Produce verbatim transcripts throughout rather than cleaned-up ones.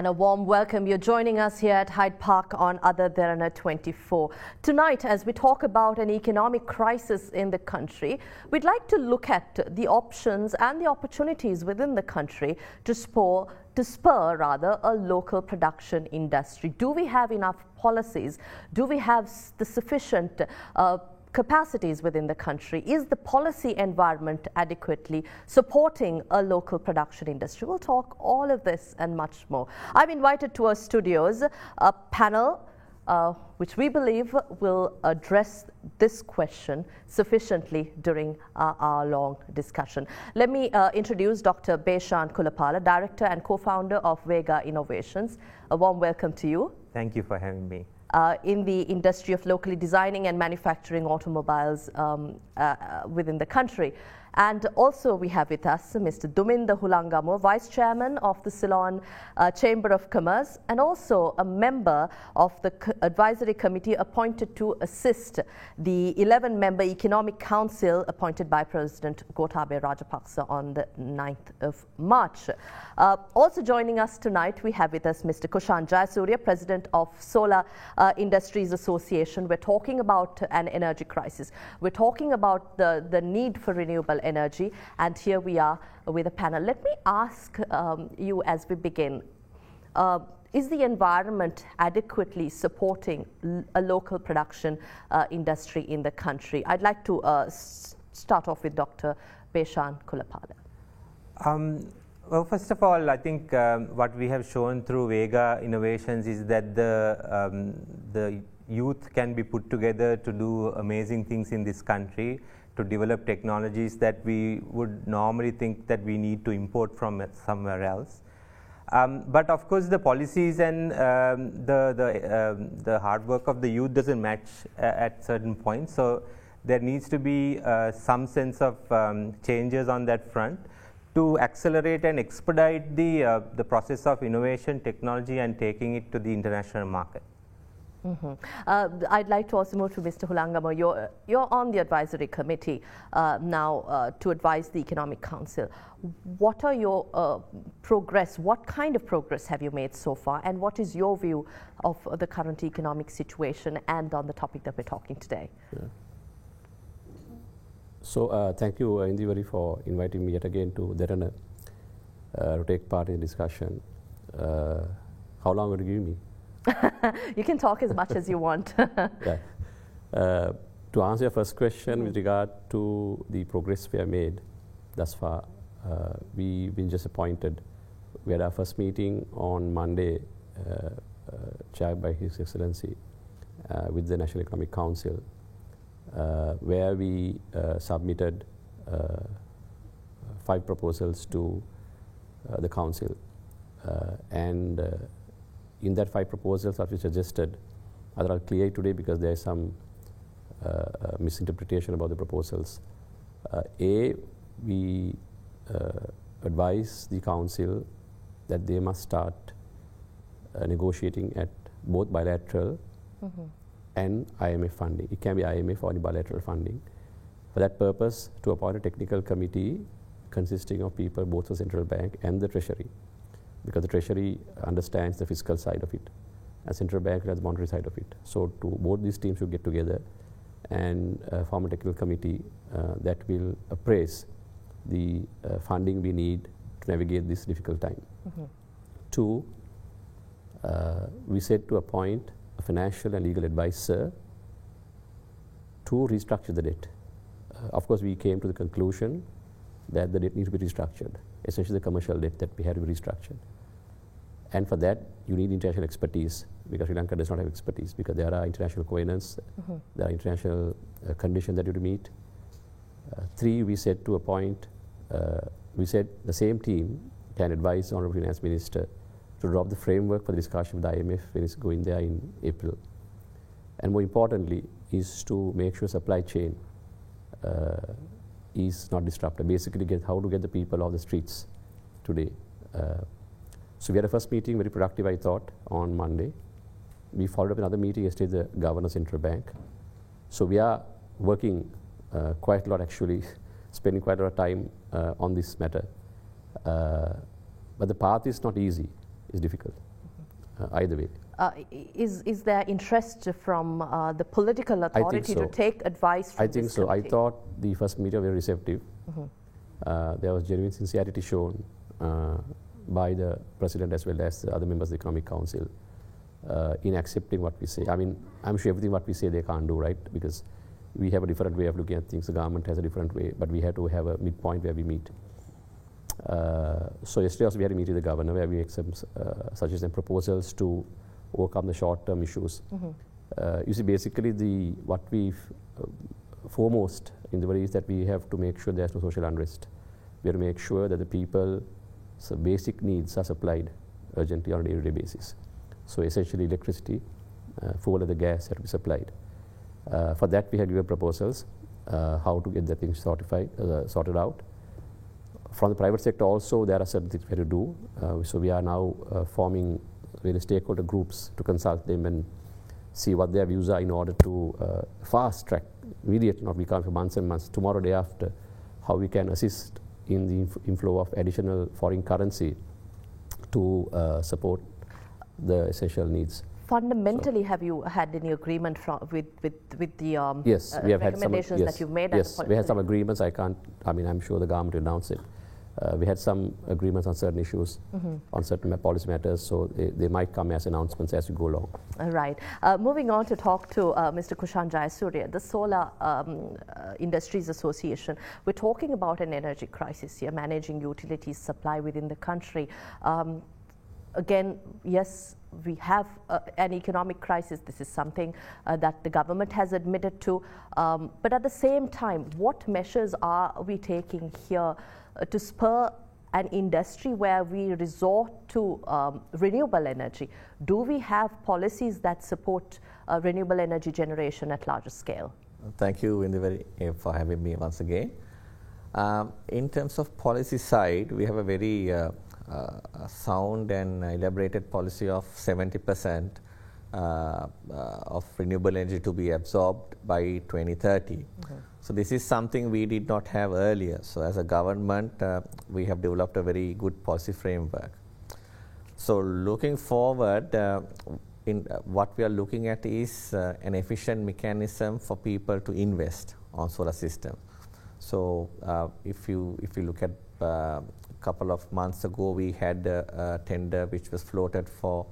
and a warm welcome. You're joining us here at Hyde Park on Other Derana twenty-four. Tonight, as we talk about an economic crisis in the country, we'd like to look at the options and the opportunities within the country to spur, to spur rather, a local production industry. Do we have enough policies? Do we have the sufficient uh, capacities within the country? Is the policy environment adequately supporting a local production industry? We'll talk all of this and much more. I've invited to our studios a panel uh, which we believe will address this question sufficiently during uh, our long discussion. Let me uh, introduce Doctor Beshan Gulapalla, Director and Co-Founder of Vega Innovations. A warm welcome to you. Thank you for having me. Uh, in the industry of locally designing and manufacturing automobiles um, uh, within the country. And also we have with us Mister Duminda Hulangamu, Vice Chairman of the Ceylon uh, Chamber of Commerce and also a member of the co- advisory committee appointed to assist the eleven-member Economic Council appointed by President Gotabe Rajapaksa on the ninth of March. Uh, also joining us tonight, we have with us Mister Kushan Jayasuriya, President of Solar Uh, Industries Association. We're talking about an energy crisis. We're talking about the, the need for renewable energy, and here we are with a panel. Let me ask um, you as we begin, uh, is the environment adequately supporting l- a local production uh, industry in the country? I'd like to uh, s- start off with Doctor Beshan Gulapalla. Um, Well, first of all, I think um, what we have shown through Vega Innovations is that the, um, the youth can be put together to do amazing things in this country, to develop technologies that we would normally think that we need to import from somewhere else. Um, but of course, the policies and um, the, the, um, the hard work of the youth doesn't match uh, at certain points. So there needs to be uh, some sense of um, changes on that front to accelerate and expedite the uh, the process of innovation, technology, and taking it to the international market. Mm-hmm. Uh, I'd like to also move to Mister Hulangamu. You're, you're on the advisory committee uh, now uh, to advise the Economic Council. What are your uh, progress? What kind of progress have you made so far? And what is your view of the current economic situation and on the topic that we're talking today? Yeah. So uh, thank you, uh, Indivari, for inviting me yet again to Derana uh, to take part in the discussion. Uh, how long would you give me? You can talk as much as you want. Yeah. uh, to answer your first question, mm-hmm. with regard to the progress we have made thus far, uh, we've been just appointed. We had our first meeting on Monday, uh, uh, chaired by His Excellency, uh, with the National Economic Council. Uh, where we uh, submitted uh, five proposals to uh, the council, uh, and uh, in that five proposals that we suggested are not clear today because there is some uh, uh, misinterpretation about the proposals. Uh, A, we uh, advise the council that they must start uh, negotiating at both bilateral mm-hmm. and I M F funding. It can be I M F or bilateral funding. For that purpose, to appoint a technical committee consisting of people both the central bank and the treasury, because the treasury understands the fiscal side of it, and central bank has the monetary side of it. So, to both these teams should get together and uh, form a technical committee uh, that will appraise the uh, funding we need to navigate this difficult time. Mm-hmm. Two, uh, we said to appoint financial and legal advisor to restructure the debt. Uh, of course, we came to the conclusion that the debt needs to be restructured, essentially the commercial debt that we had to be restructured. And for that, you need international expertise, because Sri Lanka does not have expertise, because there are international covenants, mm-hmm. there are international uh, conditions that you have to meet. Uh, three, we said to appoint, uh, we said the same team can advise the Honourable Finance Minister to drop the framework for the discussion with the I M F when it's going there in April. And more importantly, is to make sure supply chain uh, is not disrupted. Basically, get how to get the people off the streets today. Uh, so we had a first meeting, very productive, I thought, on Monday. We followed up another meeting yesterday, the Governor Central Bank. So we are working uh, quite a lot, actually, spending quite a lot of time uh, on this matter. Uh, but the path is not easy. It's difficult. uh, either way. Uh, is is there interest from uh, the political authority so. to take advice from I think this so. Committee? I thought the first media were receptive. Mm-hmm. uh, there was genuine sincerity shown uh, by the president as well as the other members of the Economic Council uh, in accepting what we say. I mean, I'm sure everything what we say they can't do, right? Because we have a different way of looking at things. The government has a different way, but we had to have a midpoint where we meet. Uh, so yesterday also we had a meeting with the governor where we make some uh, suggestions and proposals to overcome the short-term issues. Mm-hmm. uh, you see, basically, the what we uh, foremost in the worry is that we have to make sure there's no social unrest. We have to make sure that the people's so basic needs are supplied urgently on a day-to-day basis. So essentially, electricity, uh, fuel, and the gas have to be supplied. Uh, for that, we have given proposals uh, how to get the things sortified, uh, sorted out. From the private sector also, there are certain things we have to do. Uh, so we are now uh, forming various stakeholder groups to consult them and see what their views are in order to uh, fast track, immediately, not we can't for months and months, tomorrow, day after, how we can assist in the inf- inflow of additional foreign currency to uh, support the essential needs. Fundamentally, so have you had any agreement from, with, with, with the um, yes, uh, we have recommendations had some, yes, that you've made? Yes, we had some agreements. I can't, I mean, I'm sure the government will announce it. Uh, we had some agreements on certain issues, mm-hmm. on certain policy matters, so they, they might come as announcements as we go along. All right. Uh, moving on to talk to uh, Mister Kushan Jayasuriya, the Solar um, uh, Industries Association. We're talking about an energy crisis here, managing utilities supply within the country. Um, again, yes, we have uh, an economic crisis. This is something uh, that the government has admitted to. Um, but at the same time, what measures are we taking here to spur an industry where we resort to um, renewable energy? Do we have policies that support uh, renewable energy generation at larger scale? Thank you, Indivari, for having me once again. Um, in terms of policy side, we have a very uh, uh, sound and elaborated policy of seventy percent uh, uh, of renewable energy to be absorbed by twenty thirty. Mm-hmm. So this is something we did not have earlier. So as a government, uh, we have developed a very good policy framework. So looking forward, uh, in uh, what we are looking at is uh, an efficient mechanism for people to invest on solar system. So uh, if you if you look at a uh, couple of months ago, we had a, a tender which was floated for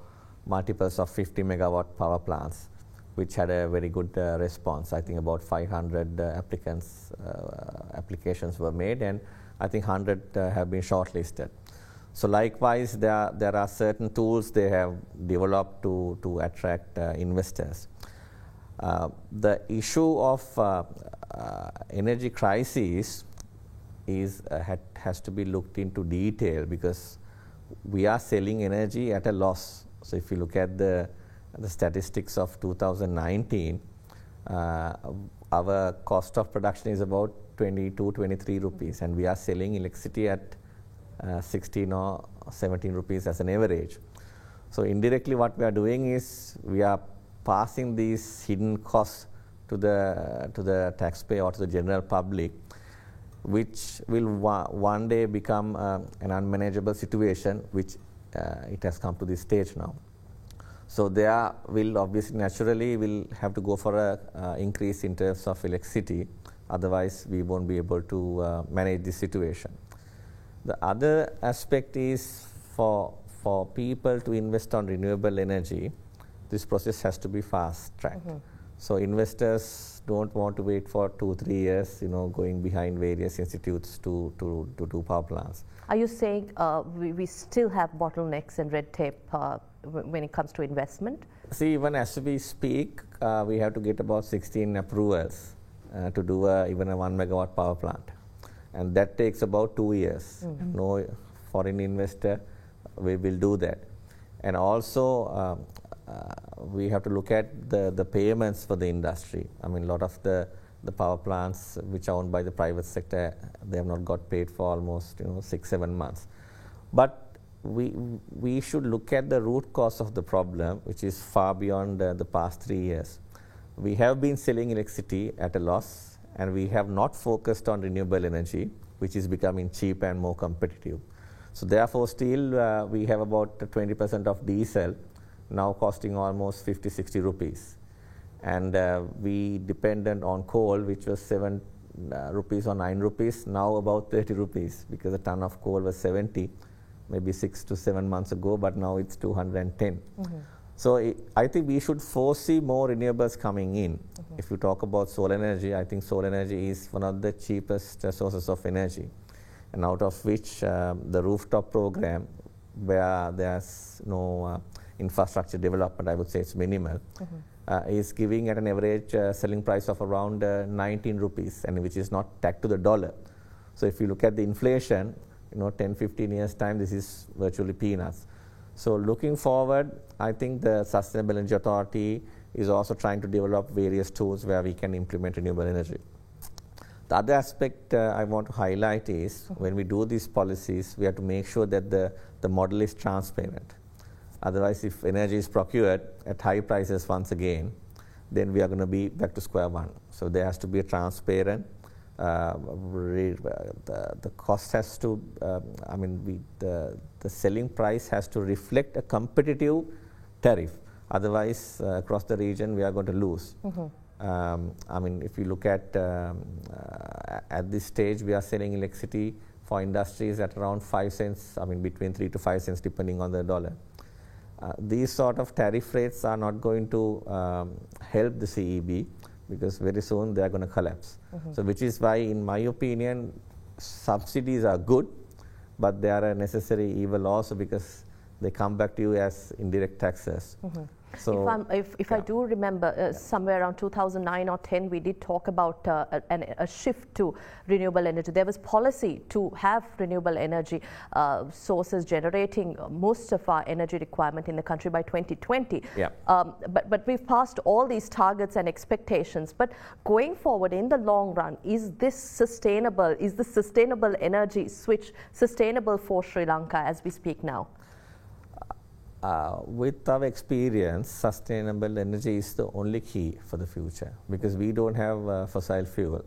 multiples of fifty megawatt power plants, which had a very good uh, response. I think about five hundred uh, applicants uh, applications were made, and I think one hundred uh, have been shortlisted. So likewise, there are, there are certain tools they have developed to to attract uh, investors. Uh, the issue of uh, uh, energy crisis is uh, had, has to be looked into detail, because we are selling energy at a loss. So if you look at the the statistics of two thousand nineteen, uh, our cost of production is about twenty-two, twenty-three rupees, and we are selling electricity at uh, sixteen or seventeen rupees as an average. So indirectly what we are doing is we are passing these hidden costs to the to the taxpayer or to the general public, which will wa- one day become uh, an unmanageable situation, which uh, it has come to this stage now. So they are, will obviously naturally will have to go for a uh, increase in terms of electricity, otherwise we won't be able to uh, manage this situation. The other aspect is for for people to invest on renewable energy, this process has to be fast tracked. Mm-hmm. So investors don't want to wait for two, three years, you know, going behind various institutes to to, to do power plants. Are you saying uh, we, we still have bottlenecks and red tape uh, when it comes to investment? See, even as we speak, uh, we have to get about sixteen approvals uh, to do a, even a one megawatt power plant, and that takes about two years. Mm-hmm. No foreign investor we will do that, and also um, uh, we have to look at the the payments for the industry. I mean, a lot of the the power plants which are owned by the private sector, they have not got paid for almost you know six seven months, but. We we should look at the root cause of the problem, which is far beyond uh, the past three years. We have been selling electricity at a loss, and we have not focused on renewable energy, which is becoming cheap and more competitive. So therefore, still uh, we have about twenty percent of diesel, now costing almost fifty, sixty rupees. And uh, we depended on coal, which was seven uh, rupees or nine rupees, now about thirty rupees, because a ton of coal was seventy, maybe six to seven months ago, but now it's two hundred ten. Mm-hmm. So I, I think we should foresee more renewables coming in. Mm-hmm. If you talk about solar energy, I think solar energy is one of the cheapest uh, sources of energy, and out of which uh, the rooftop program, where there's no uh, infrastructure development, I would say it's minimal, mm-hmm. uh, is giving at an average uh, selling price of around uh, nineteen rupees, and which is not tagged to the dollar. So if you look at the inflation, you know, ten, fifteen years time, this is virtually peanuts. So looking forward, I think the Sustainable Energy Authority is also trying to develop various tools where we can implement renewable energy. The other aspect uh, I want to highlight is, mm-hmm. when we do these policies, we have to make sure that the, the model is transparent. Otherwise, if energy is procured at high prices once again, then we are going to be back to square one. So there has to be a transparent, uh, re- the, the cost has to, um, I mean, we, the, the selling price has to reflect a competitive tariff. Otherwise, uh, across the region, we are going to lose. Mm-hmm. Um, I mean, if you look at, um, uh, at this stage, we are selling electricity for industries at around five cents, I mean, between three to five cents, depending on the dollar. Uh, these sort of tariff rates are not going to um, help the C E B, because very soon they are going to collapse. Mm-hmm. So, which is why, in my opinion, subsidies are good, but they are a necessary evil also, because they come back to you as indirect taxes. Mm-hmm. So if, I'm, if, if yeah. I do remember, uh, yeah. somewhere around two thousand nine or ten, we did talk about uh, a, a shift to renewable energy. There was policy to have renewable energy uh, sources generating most of our energy requirement in the country by twenty twenty. Yeah. Um, but, but we've passed all these targets and expectations. But going forward in the long run, is this sustainable? Is the sustainable energy switch sustainable for Sri Lanka as we speak now? Uh, with our experience, sustainable energy is the only key for the future, because we don't have uh, fossil fuel,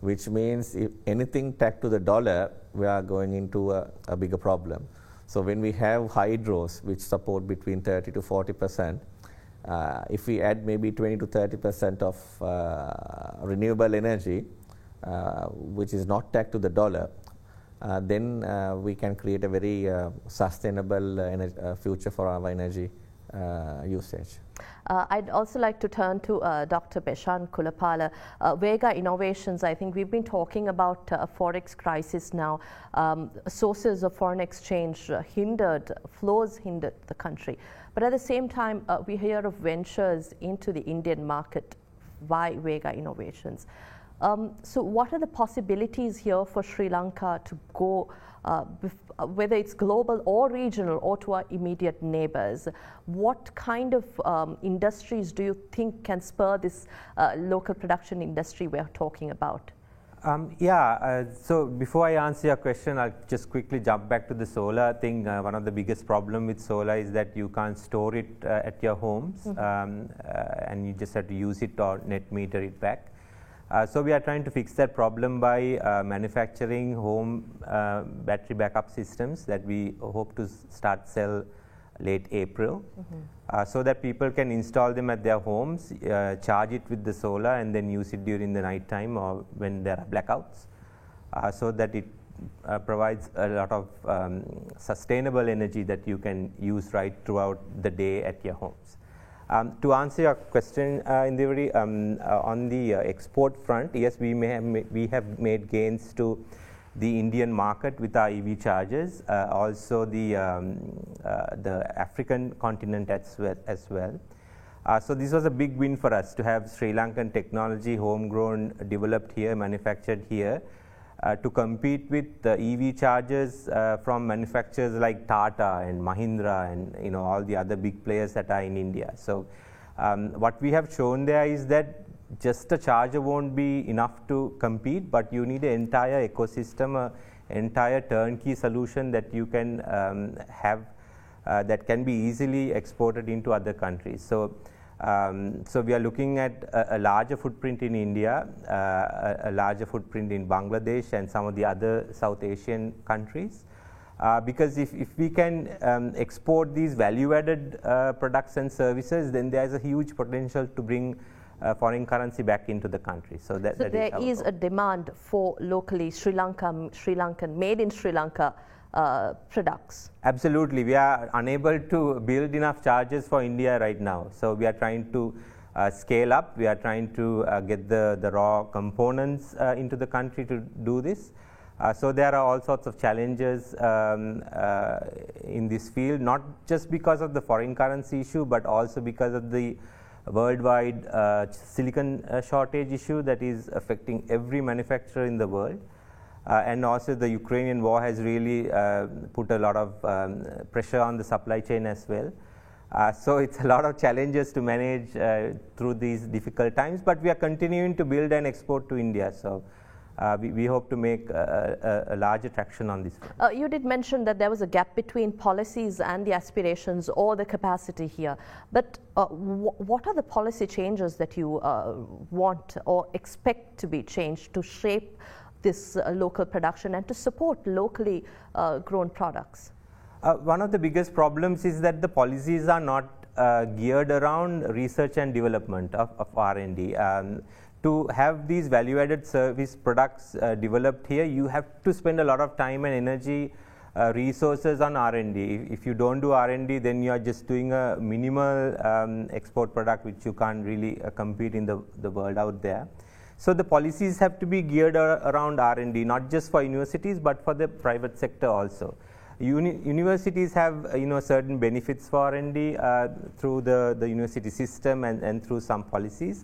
which means if anything tacked to the dollar, we are going into a, a bigger problem. So when we have hydros, which support between thirty to forty percent, uh, if we add maybe twenty to thirty percent of uh, renewable energy, uh, which is not tacked to the dollar, Uh, then uh, we can create a very uh, sustainable uh, ener- uh, future for our energy uh, usage. Uh, I'd also like to turn to uh, Doctor Beshan Gulapalla. Uh, Vega Innovations, I think we've been talking about uh, a forex crisis now. Um, sources of foreign exchange uh, hindered, flows hindered the country. But at the same time, uh, we hear of ventures into the Indian market by Vega Innovations. Um, so what are the possibilities here for Sri Lanka to go, uh, bef- uh, whether it's global or regional or to our immediate neighbours? What kind of um, industries do you think can spur this uh, local production industry we're talking about? Um, yeah, uh, so before I answer your question, I'll just quickly jump back to the solar thing. Uh, one of the biggest problem with solar is that you can't store it uh, at your homes, mm-hmm. um, uh, and you just have to use it or net meter it back. Uh, so we are trying to fix that problem by uh, manufacturing home uh, battery backup systems that we hope to s- start sell late April, mm-hmm. uh, so that people can install them at their homes, uh, charge it with the solar, and then use it during the night time or when there are blackouts, uh, so that it uh, provides a lot of um, sustainable energy that you can use right throughout the day at your homes. Um, to answer your question, uh, Indivri, um, uh, on the uh, export front, yes, we may have ma- we have made gains to the Indian market with our E V chargers, uh, also the um, uh, the African continent as well. As well. Uh, so this was a big win for us to have Sri Lankan technology, homegrown, developed here, manufactured here, uh, to compete with the E V chargers uh, from manufacturers like Tata and Mahindra and, you know, all the other big players that are in India. So um, what we have shown there is that just a charger won't be enough to compete, but you need an entire ecosystem, an entire turnkey solution that you can um, have uh, that can be easily exported into other countries. So. Um, so we are looking at a, a larger footprint in India, uh, a, a larger footprint in Bangladesh and some of the other South Asian countries, uh, because if, if we can um, export these value-added uh, products and services, then there is a huge potential to bring Uh, foreign currency back into the country. So, that, so that there is, is a demand for locally Sri Lanka, Sri Lankan, made in Sri Lanka uh, products. Absolutely. We are unable to build enough chargers for India right now. So we are trying to uh, scale up. We are trying to uh, get the, the raw components uh, into the country to do this. Uh, so there are all sorts of challenges um, uh, in this field, not just because of the foreign currency issue, but also because of the worldwide uh, silicon uh, shortage issue that is affecting every manufacturer in the world, uh, and also the Ukrainian war has really uh, put a lot of um, pressure on the supply chain as well. Uh, so it's a lot of challenges to manage uh, through these difficult times, but we are continuing to build and export to India. So Uh, we, we hope to make a, a, a larger traction on this. Uh, you did mention that there was a gap between policies and the aspirations or the capacity here. But uh, w- what are the policy changes that you uh, want or expect to be changed to shape this uh, local production and to support locally uh, grown products? Uh, one of the biggest problems is that the policies are not uh, geared around research and development of, of R and D. Um, To have these value-added service products uh, developed here, you have to spend a lot of time and energy, uh, resources on R and D. If, if you don't do R and D, then you are just doing a minimal um, export product which you can't really uh, compete in the, the world out there. So the policies have to be geared ar- around R and D, not just for universities but for the private sector also. Uni- universities have you know certain benefits for R and D uh, through the, the university system and, and through some policies.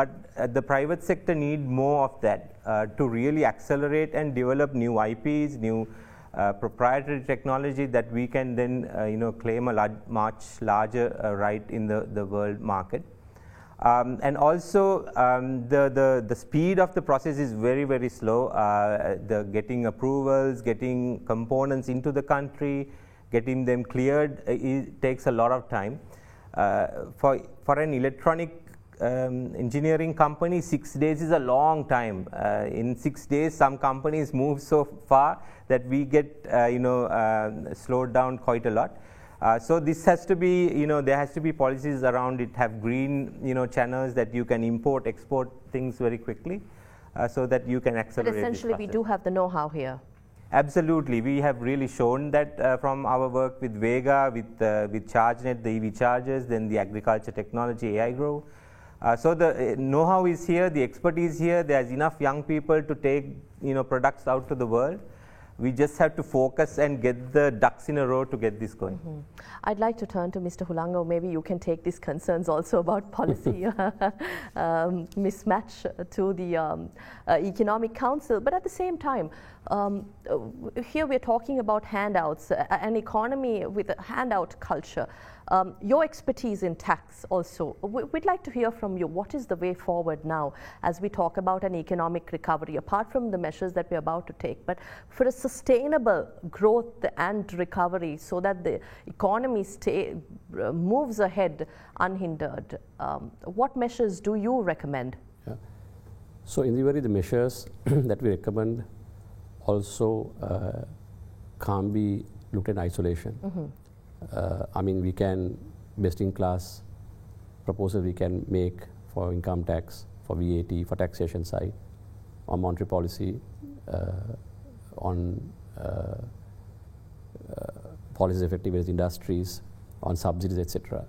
But uh, the private sector need more of that uh, to really accelerate and develop new I Ps, new uh, proprietary technology that we can then uh, you know claim a large, much larger uh, right in the, the world market. Um, and also um, the, the, the speed of the process is very, very slow. Uh, the getting approvals, getting components into the country, getting them cleared uh, it takes a lot of time. Uh, for, for an electronic Um, engineering company, six days is a long time. Uh, in six days, some companies move so far that we get, uh, you know, uh, slowed down quite a lot. Uh, so this has to be, you know, there has to be policies around it. Have green, you know, channels that you can import, export things very quickly, uh, so that you can accelerate. But essentially, we do have the know-how here. Absolutely, we have really shown that uh, from our work with Vega, with uh, with ChargeNet, the E V chargers, then the agriculture technology, A I Grow. Uh, so the uh, know-how is here, the expertise here. There's enough young people to take you know products out to the world. We just have to focus and get the ducks in a row to get this going. Mm-hmm. I'd like to turn to Mister Hulangamu. Maybe you can take these concerns also about policy um, mismatch to the um, uh, Economic Council. But at the same time, um, here we're talking about handouts, uh, an economy with a handout culture. Um, your expertise in tax also. We, we'd like to hear from you. What is the way forward now as we talk about an economic recovery, apart from the measures that we're about to take, but for a sustainable growth and recovery so that the economy stay, uh, moves ahead unhindered? Um, what measures do you recommend? Yeah. So in the very the measures that we recommend also uh, can't be looked at in isolation. Mm-hmm. Uh, I mean, we can best-in-class proposals we can make for income tax, for V A T, for taxation side, on monetary policy, uh, on uh, uh, policies affecting various industries, on subsidies, et cetera.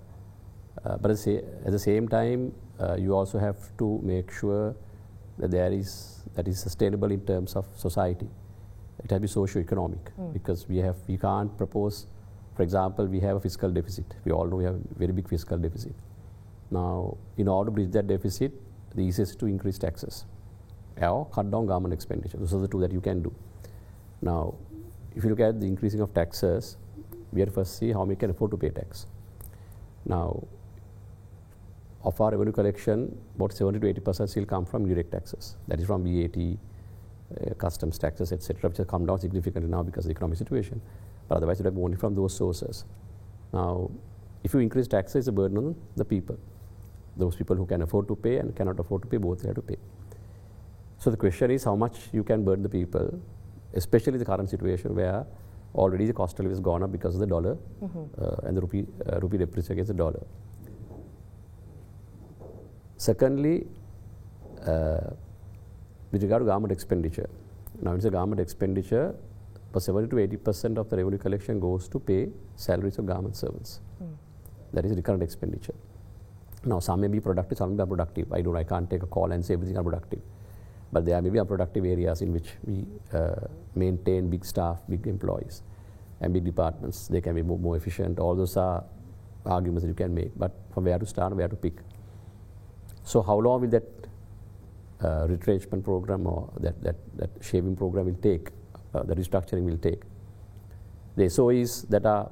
Uh, but at the same time, uh, you also have to make sure that there is that is sustainable in terms of society. It has to be socio-economic mm. because we have we can't propose. For example, we have a fiscal deficit. We all know we have a very big fiscal deficit. Now, in order to bridge that deficit, the easiest is to increase taxes or cut down government expenditure. Those are the two that you can do. Now, if you look at the increasing of taxes, we have to first see how we can afford to pay tax. Now, of our revenue collection, about seventy to eighty percent still come from direct taxes. That is from V A T, uh, customs taxes, et cetera, which has come down significantly now because of the economic situation. But otherwise, it would have only from those sources. Now, if you increase taxes, it's a burden on the people. Those people who can afford to pay and cannot afford to pay, both they have to pay. So the question is how much you can burden the people, especially the current situation where already the cost of living has gone up because of the dollar, mm-hmm. uh, and the rupee uh, rupee depreciates against the dollar. Secondly, uh, with regard to government expenditure, now it's a government expenditure, but seventy to eighty percent of the revenue collection goes to pay salaries of government servants. Mm. That is recurrent expenditure. Now, some may be productive, some may be unproductive. I don't, I can't take a call and say everything is unproductive. But there may be unproductive areas in which we uh, maintain big staff, big employees, and big departments. They can be more, more efficient. All those are arguments that you can make. But from where to start, where to pick. So how long will that uh, retrenchment program or that, that, that shaving program will take, uh, the restructuring will take? The S O Es that are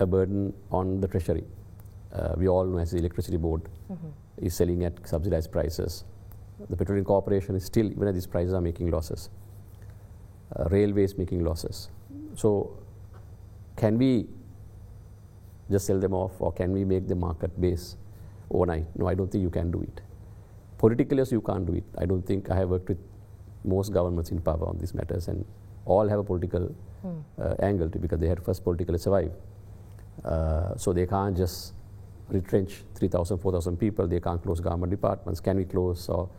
a burden on the Treasury. Uh, we all know as the electricity board mm-hmm. is selling at subsidized prices. The Petroleum Corporation is still, even at these prices, are making losses. Uh, railways making losses. So can we just sell them off, or can we make the market base overnight? No, I don't think you can do it. Politically, also you can't do it. I don't think I have worked with most governments in power on these matters, and all have a political mm. uh, angle to, because they had first politically survive. Uh, so they can't just retrench three thousand, four thousand people. They can't close government departments. Can we close? Or,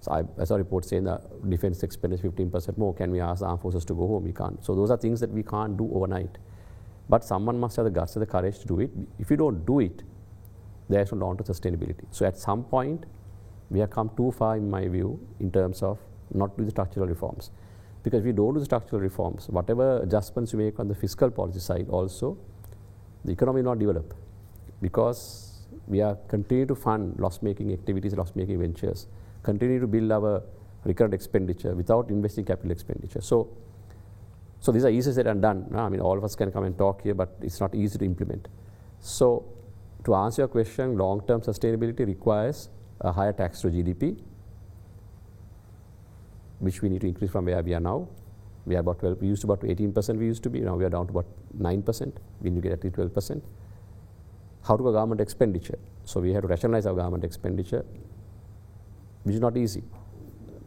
so I, I saw reports saying that defense expenditure fifteen percent more. Can we ask armed forces to go home? We can't. So those are things that we can't do overnight. But someone must have the guts and the courage to do it. If you don't do it, there is no long-term sustainability. So at some point, we have come too far, in my view, in terms of not doing the structural reforms. Because if you don't do the structural reforms, whatever adjustments you make on the fiscal policy side also, the economy will not develop. Because we are continue to fund loss-making activities, loss-making ventures, continue to build our recurrent expenditure without investing capital expenditure. So, so these are easy said and done. No? I mean, all of us can come and talk here, but it's not easy to implement. So, to answer your question, long-term sustainability requires a higher tax to G D P, which we need to increase from where we are now. We are about twelve. We used to about eighteen percent. We used to be. Now we are down to about nine percent. We need to get at least twelve percent. How to go government expenditure? So we have to rationalize our government expenditure, which is not easy.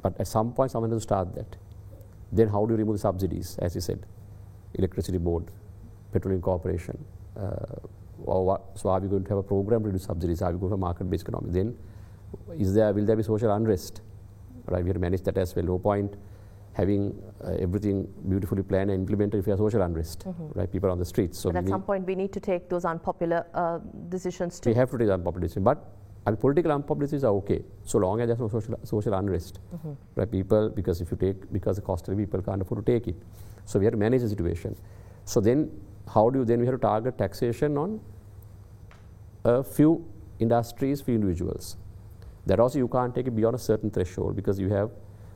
But at some point, someone has to start that. Then how do you remove the subsidies? As you said, electricity board, petroleum corporation. Uh, or what, so are we going to have a program to reduce subsidies? Are we going for market-based economy? Then, is there will there be social unrest? Right, we have to manage that as well. No point having uh, everything beautifully planned and implemented if you have social unrest, mm-hmm. right? People on the streets. So but at some point, we need to take those unpopular uh, decisions too. We have to take unpopular decisions, but I mean, political unpopular decisions are okay, so long as there's no social social unrest, mm-hmm. right? People, because if you take, because the cost of people can't afford to take it, so we have to manage the situation. So then, how do you then we have to target taxation on a few industries, few individuals? That also you can't take it beyond a certain threshold because you have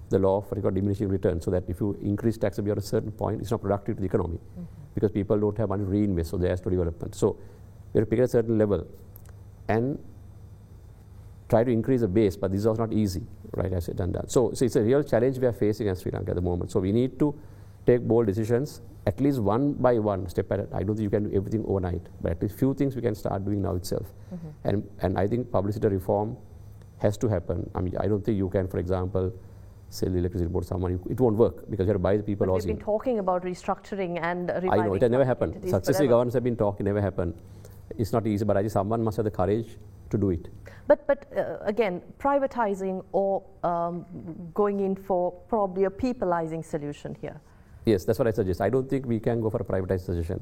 the law of what you call diminishing return, so that if you increase taxes beyond a certain point, it's not productive to the economy mm-hmm. because people don't have money to reinvest, so there's no development. So you have to pick at a certain level and try to increase the base, but this is also not easy, right? I've done that. So, so it's a real challenge we are facing in Sri Lanka at the moment. So we need to take bold decisions, at least one by one, step by step. I don't think you can do everything overnight, but at least few things we can start doing now itself. Mm-hmm. And and I think publicity reform has to happen. I mean, I don't think you can, for example, sell the electricity board to someone. It won't work because you have to buy the people. But also we've been talking about restructuring and reviving. I know, it has never happened. Successive governments have been talking, never happened. It's not easy, but I think someone must have the courage to do it. But but uh, again, privatizing or um, going in for probably a peopleizing solution here. Yes, that's what I suggest. I don't think we can go for a privatized suggestion.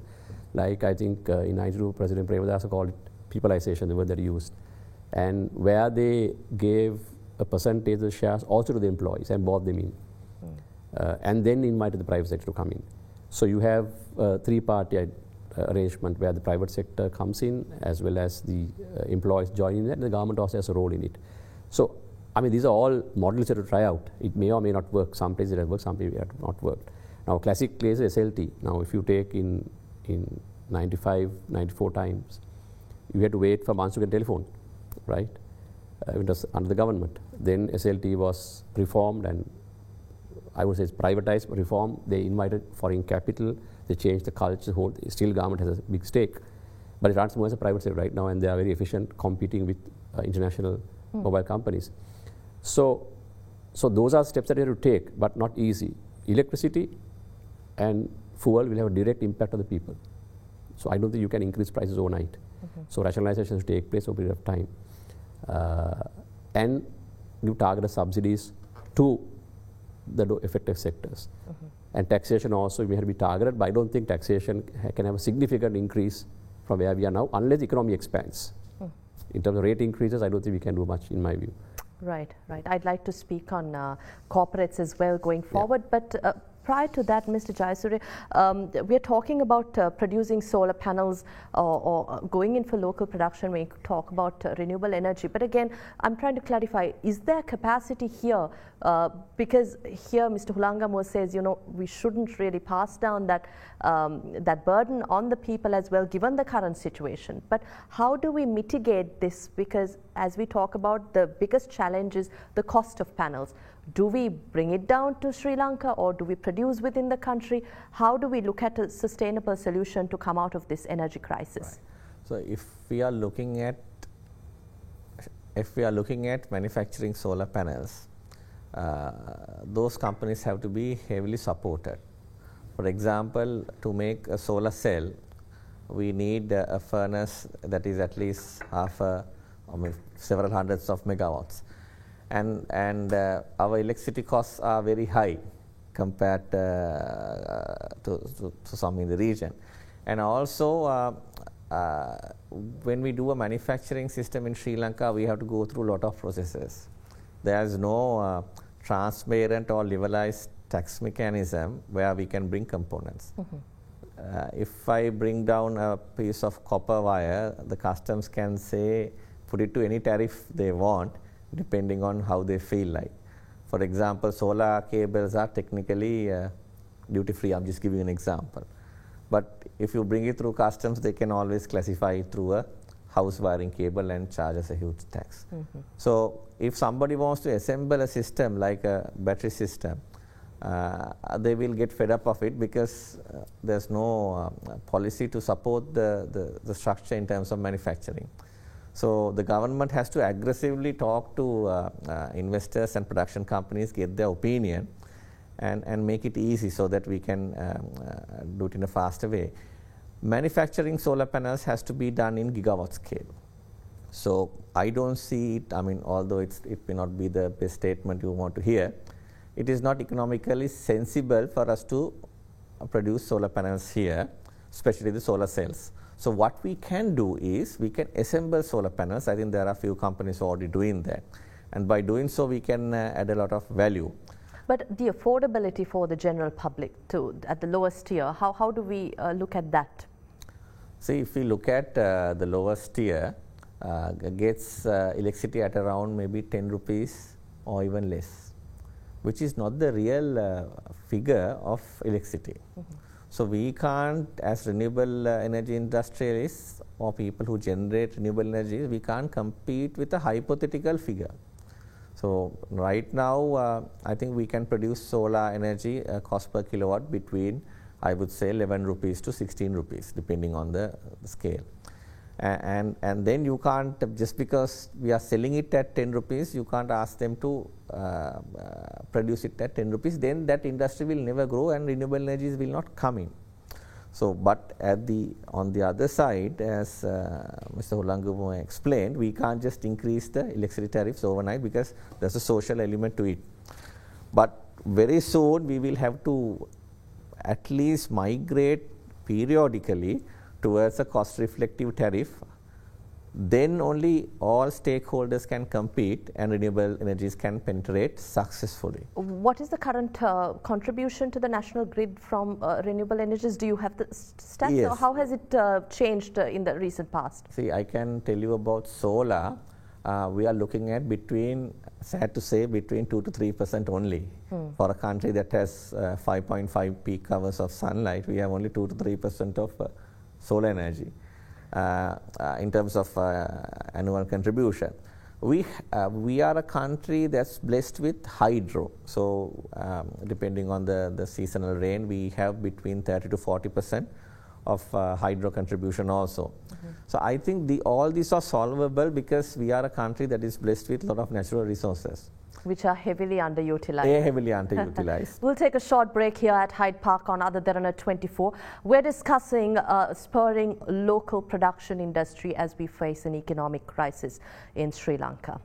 Like I think uh, in ninety-two, President Premadasa called it peopleization, the word that he used. And where they gave a percentage of shares also to the employees and bought them in. Mm. Uh, and then invited the private sector to come in. So you have a three-party arrangement where the private sector comes in as well as the uh, employees join in that, and the government also has a role in it. So, I mean, these are all models that you try out. It may or may not work. Some places it has worked, some places it has not worked. Now, classic case is S L T. Now, if you take in in ninety-five, ninety-four times, you had to wait for months to get a telephone, right? Uh, it was under the government. Then S L T was reformed, and I would say it's privatized, but reformed. They invited foreign capital. They changed the culture. Whole still, government has a big stake, but it runs more as a private sector right now, and they are very efficient, competing with uh, international mm. mobile companies. So, so those are steps that you have to take, but not easy. Electricity and fuel will have a direct impact on the people. So I don't think you can increase prices overnight. Mm-hmm. So rationalization should take place over a period of time. Uh, and give targeted subsidies to the affected sectors. Mm-hmm. And taxation also may have to be targeted, but I don't think taxation can have a significant increase from where we are now, unless the economy expands. Mm. In terms of rate increases, I don't think we can do much, in my view. Right, right. I'd like to speak on uh, corporates as well going forward, yeah. but uh, prior to that, Mister Jayasuriya, um, we're talking about uh, producing solar panels uh, or going in for local production. We talk about uh, renewable energy, but again, I'm trying to clarify, is there capacity here? Uh, because here, Mister Hulangamu says, you know, we shouldn't really pass down that, um, that burden on the people as well, given the current situation. But how do we mitigate this? Because as we talk about, the biggest challenge is the cost of panels. Do we bring it down to Sri Lanka, or do we produce within the country? How do we look at a sustainable solution to come out of this energy crisis? Right. So if we are looking at, if we are looking at manufacturing solar panels, uh, those companies have to be heavily supported. For example, to make a solar cell, we need uh, a furnace that is at least half a, I mean, several hundreds of megawatts. And, and uh, our electricity costs are very high compared uh, uh, to, to, to some in the region. And also, uh, uh, when we do a manufacturing system in Sri Lanka, we have to go through a lot of processes. There is no uh, transparent or liberalized tax mechanism where we can bring components. Mm-hmm. uh, if I bring down a piece of copper wire, the customs can say, put it to any tariff they want, depending on how they feel like. For example, solar cables are technically uh, duty-free. I'm just giving you an example. But if you bring it through customs, they can always classify it through a house wiring cable and charge us a huge tax. Mm-hmm. So if somebody wants to assemble a system like a battery system, uh, they will get fed up of it because uh, there's no um, policy to support the, the, the structure in terms of manufacturing. So the government has to aggressively talk to uh, uh, investors and production companies, get their opinion, and, and make it easy so that we can um, uh, do it in a faster way. Manufacturing solar panels has to be done in gigawatt scale. So I don't see it, I mean, although it's, it may not be the best statement you want to hear, it is not economically sensible for us to uh, produce solar panels here, especially the solar cells. So what we can do is we can assemble solar panels. I think there are a few companies already doing that. And by doing so, we can uh, add a lot of value. But the affordability for the general public too, at the lowest tier, how, how do we uh, look at that? See, if we look at uh, the lowest tier, uh, gets uh, electricity at around maybe ten rupees or even less, which is not the real uh, figure of electricity. Mm-hmm. So we can't, as renewable uh, energy industrialists or people who generate renewable energy, we can't compete with a hypothetical figure. So right now, uh, I think we can produce solar energy uh, cost per kilowatt between, I would say, eleven rupees to sixteen rupees, depending on the scale. And, and, and then you can't, just because we are selling it at ten rupees, you can't ask them to uh, uh, produce it at ten rupees, then that industry will never grow and renewable energies will not come in. So, but at the, on the other side, as uh, Mister Hulangamu explained, we can't just increase the electricity tariffs overnight because there's a social element to it. But very soon we will have to at least migrate periodically towards a cost-reflective tariff, then only all stakeholders can compete and renewable energies can penetrate successfully. What is the current uh, contribution to the national grid from uh, renewable energies? Do you have the stats? Yes. Or how has it uh, changed uh, in the recent past? See, I can tell you about solar. Uh, we are looking at between, sad to say, between two to three percent only. Hmm. For a country that has uh, five point five peak hours of sunlight, we have only two to three percent of uh, solar energy uh, uh, in terms of uh, annual contribution. We uh, we are a country that's blessed with hydro. So um, depending on the, the seasonal rain, we have between thirty to forty percent of uh, hydro contribution also. Mm-hmm. So I think the, all these are solvable because we are a country that is blessed with a lot of natural resources. Which are heavily underutilized. They are heavily underutilized. We'll take a short break here at Hyde Park on Other Derana twenty-four. We're discussing uh, spurring local production industry as we face an economic crisis in Sri Lanka.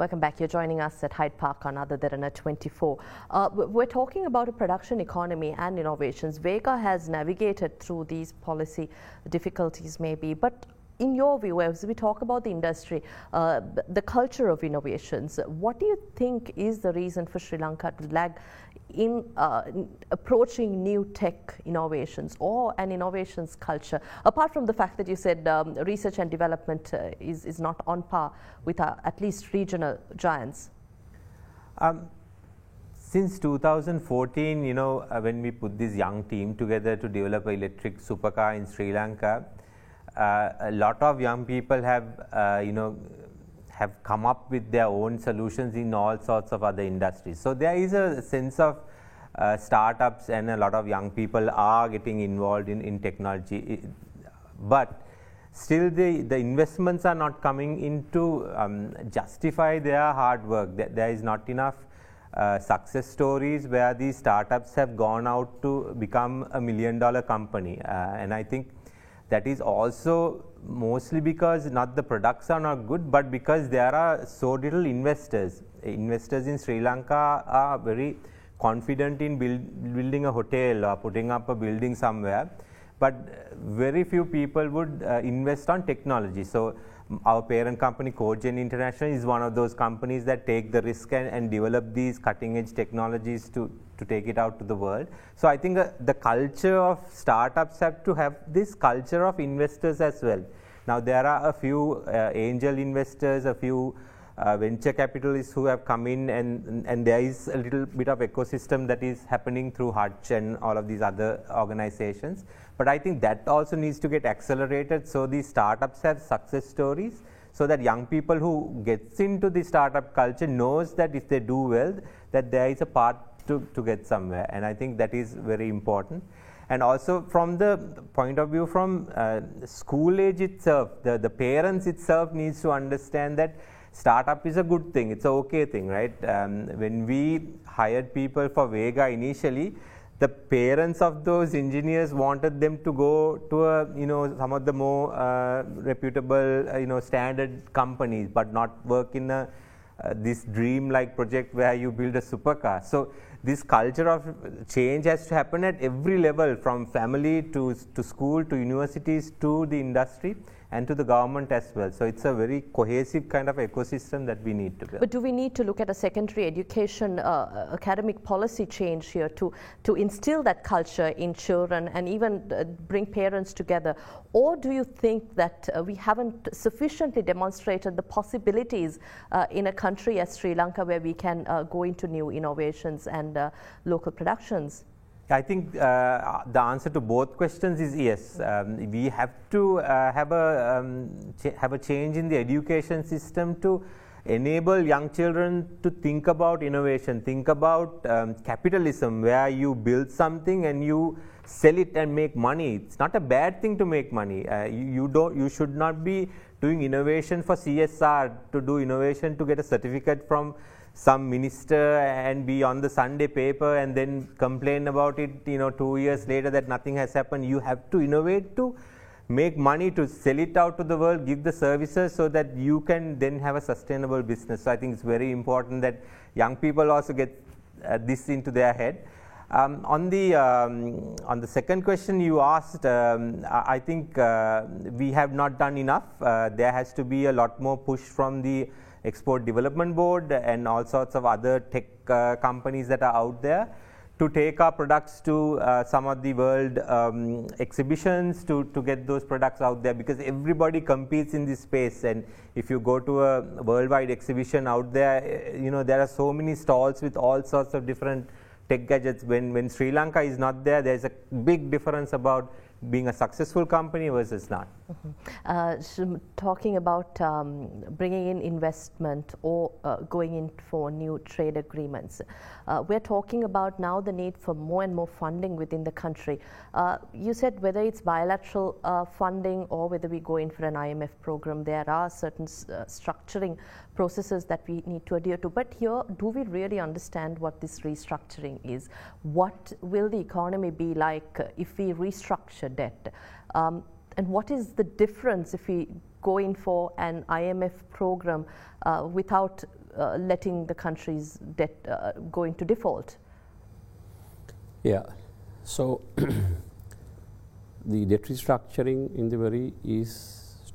Welcome back. You're joining us at Hyde Park on Other Derana twenty-four. Uh, we're talking about a production economy and innovations. Vega has navigated through these policy difficulties maybe, but in your view, as we talk about the industry, uh, the culture of innovations, what do you think is the reason for Sri Lanka to lag in uh, approaching new tech innovations or an innovations culture, apart from the fact that you said um, research and development uh, is, is not on par with our at least regional giants? Um, since two thousand fourteen, you know, uh, when we put this young team together to develop an electric supercar in Sri Lanka, uh, a lot of young people have, uh, you know, have come up with their own solutions in all sorts of other industries. So there is a sense of uh, startups, and a lot of young people are getting involved in, in technology. But still the, the investments are not coming in to um, justify their hard work. There is not enough uh, success stories where these startups have gone out to become a million dollar company. Uh, and I think that is also mostly because not the products are not good, but because there are so little investors. Investors in Sri Lanka are very confident in build, building a hotel or putting up a building somewhere, but very few people would uh, invest on technology. So our parent company CoGen International is one of those companies that take the risk and, and develop these cutting edge technologies to, to take it out to the world. So I think uh, the culture of startups have to have this culture of investors as well. Now there are a few uh, angel investors, a few uh, venture capitalists who have come in, and, and there is a little bit of ecosystem that is happening through Hutch and all of these other organizations. But I think that also needs to get accelerated, so these startups have success stories, so that young people who gets into the startup culture knows that if they do well, that there is a path to, to get somewhere, and I think that is very important. And also from the point of view from uh, school age itself, the, the parents itself needs to understand that startup is a good thing, it's a okay thing, right? Um, when we hired people for Vega initially, the parents of those engineers wanted them to go to a, you know, some of the more uh, reputable, uh, you know, standard companies, but not work in a, uh, this dream-like project where you build a supercar. So this culture of change has to happen at every level, from family to, to school to universities to the industry and to the government as well. So it's a very cohesive kind of ecosystem that we need to build. But do we need to look at a secondary education, uh, academic policy change here to, to instill that culture in children and even uh, bring parents together? Or do you think that uh, we haven't sufficiently demonstrated the possibilities uh, in a country as Sri Lanka where we can uh, go into new innovations and uh, local productions? I think uh, the answer to both questions is yes. Um, we have to uh, have a um, ch- have a change in the education system to enable young children to think about innovation, think about um, capitalism, where you build something and you sell it and make money. It's not a bad thing to make money. Uh, you, you don't. You should not be doing innovation for C S R, to do innovation to get a certificate from some minister and be on the Sunday paper and then complain about it, you know, two years later that nothing has happened. You have to innovate to make money, to sell it out to the world, give the services so that you can then have a sustainable business. So I think it's very important that young people also get uh, this into their head. Um, on the um, on the second question you asked, um, I, I think uh, we have not done enough. Uh, there has to be a lot more push from the Export Development Board and all sorts of other tech uh, companies that are out there to take our products to uh, some of the world um, exhibitions to, to get those products out there, because everybody competes in this space, and if you go to a worldwide exhibition out there, you know, there are so many stalls with all sorts of different tech gadgets. When, when Sri Lanka is not there, there is a big difference about being a successful company versus not. Mm-hmm. uh, so talking about um, bringing in investment or uh, going in for new trade agreements, uh, we're talking about now the need for more and more funding within the country. Uh, you said whether it's bilateral uh, funding or whether we go in for an I M F program, there are certain s- uh, structuring processes that we need to adhere to. But here, do we really understand what this restructuring is? What will the economy be like if we restructure debt? Um, And what is the difference if we go in for an I M F program uh, without uh, letting the country's debt uh, go into default? Yeah, so the debt restructuring in the very is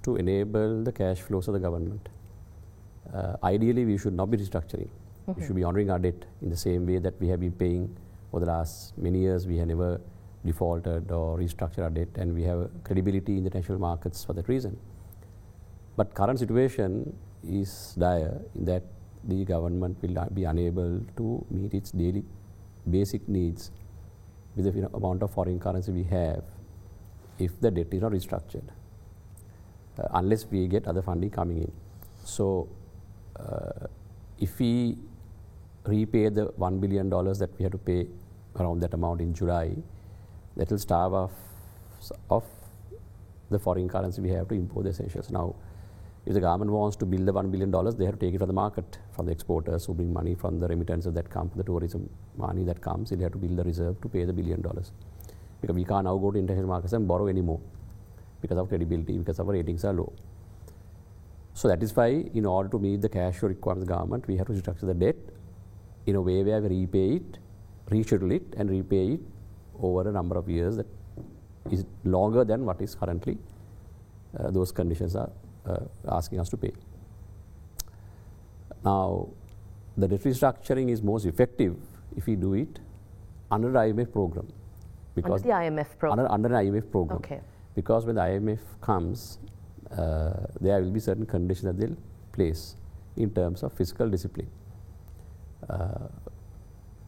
to enable the cash flows of the government. Uh, ideally, we should not be restructuring. Mm-hmm. We should be honoring our debt in the same way that we have been paying for the last many years. We have never defaulted or restructure our debt, and we have credibility in the international markets for that reason. But current situation is dire in that the government will be unable to meet its daily basic needs with the amount of foreign currency we have if the debt is not restructured, uh, unless we get other funding coming in. So uh, if we repay the one billion dollars that we have to pay around that amount in July, that will starve off, off the foreign currency we have to import the essentials. Now, if the government wants to build the one billion dollars, they have to take it from the market, from the exporters who bring money, from the remittances that come, from the tourism money that comes, they have to build the reserve to pay the billion dollars. Because we can't now go to international markets and borrow anymore because of credibility, because our ratings are low. So that is why, in order to meet the cash flow requirements of the government, we have to restructure the debt in a way where we repay it, reschedule it, and repay it over a number of years that is longer than what is currently uh, those conditions are uh, asking us to pay. Now, the debt restructuring is most effective if we do it under the I M F program. Because under the I M F program? Under, under the I M F program. Okay. Because when the I M F comes, uh, there will be certain conditions that they'll place in terms of fiscal discipline. Uh,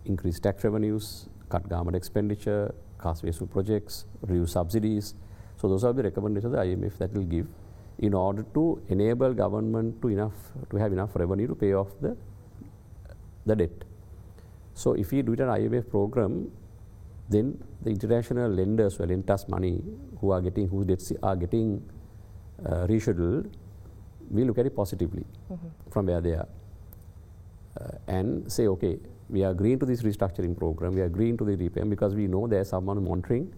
increased tax revenues, cut government expenditure, cost wasteful projects, reduce subsidies. So those are the recommendations of the I M F that will give in order to enable government to enough to have enough revenue to pay off the the debt. So if we do it an I M F program, then the international lenders who lend us money, who are getting whose debts are getting uh, rescheduled, we look at it positively mm-hmm. from where they are uh, and say, okay, we are agreeing to this restructuring program, we are agreeing to the repayment because we know there's someone monitoring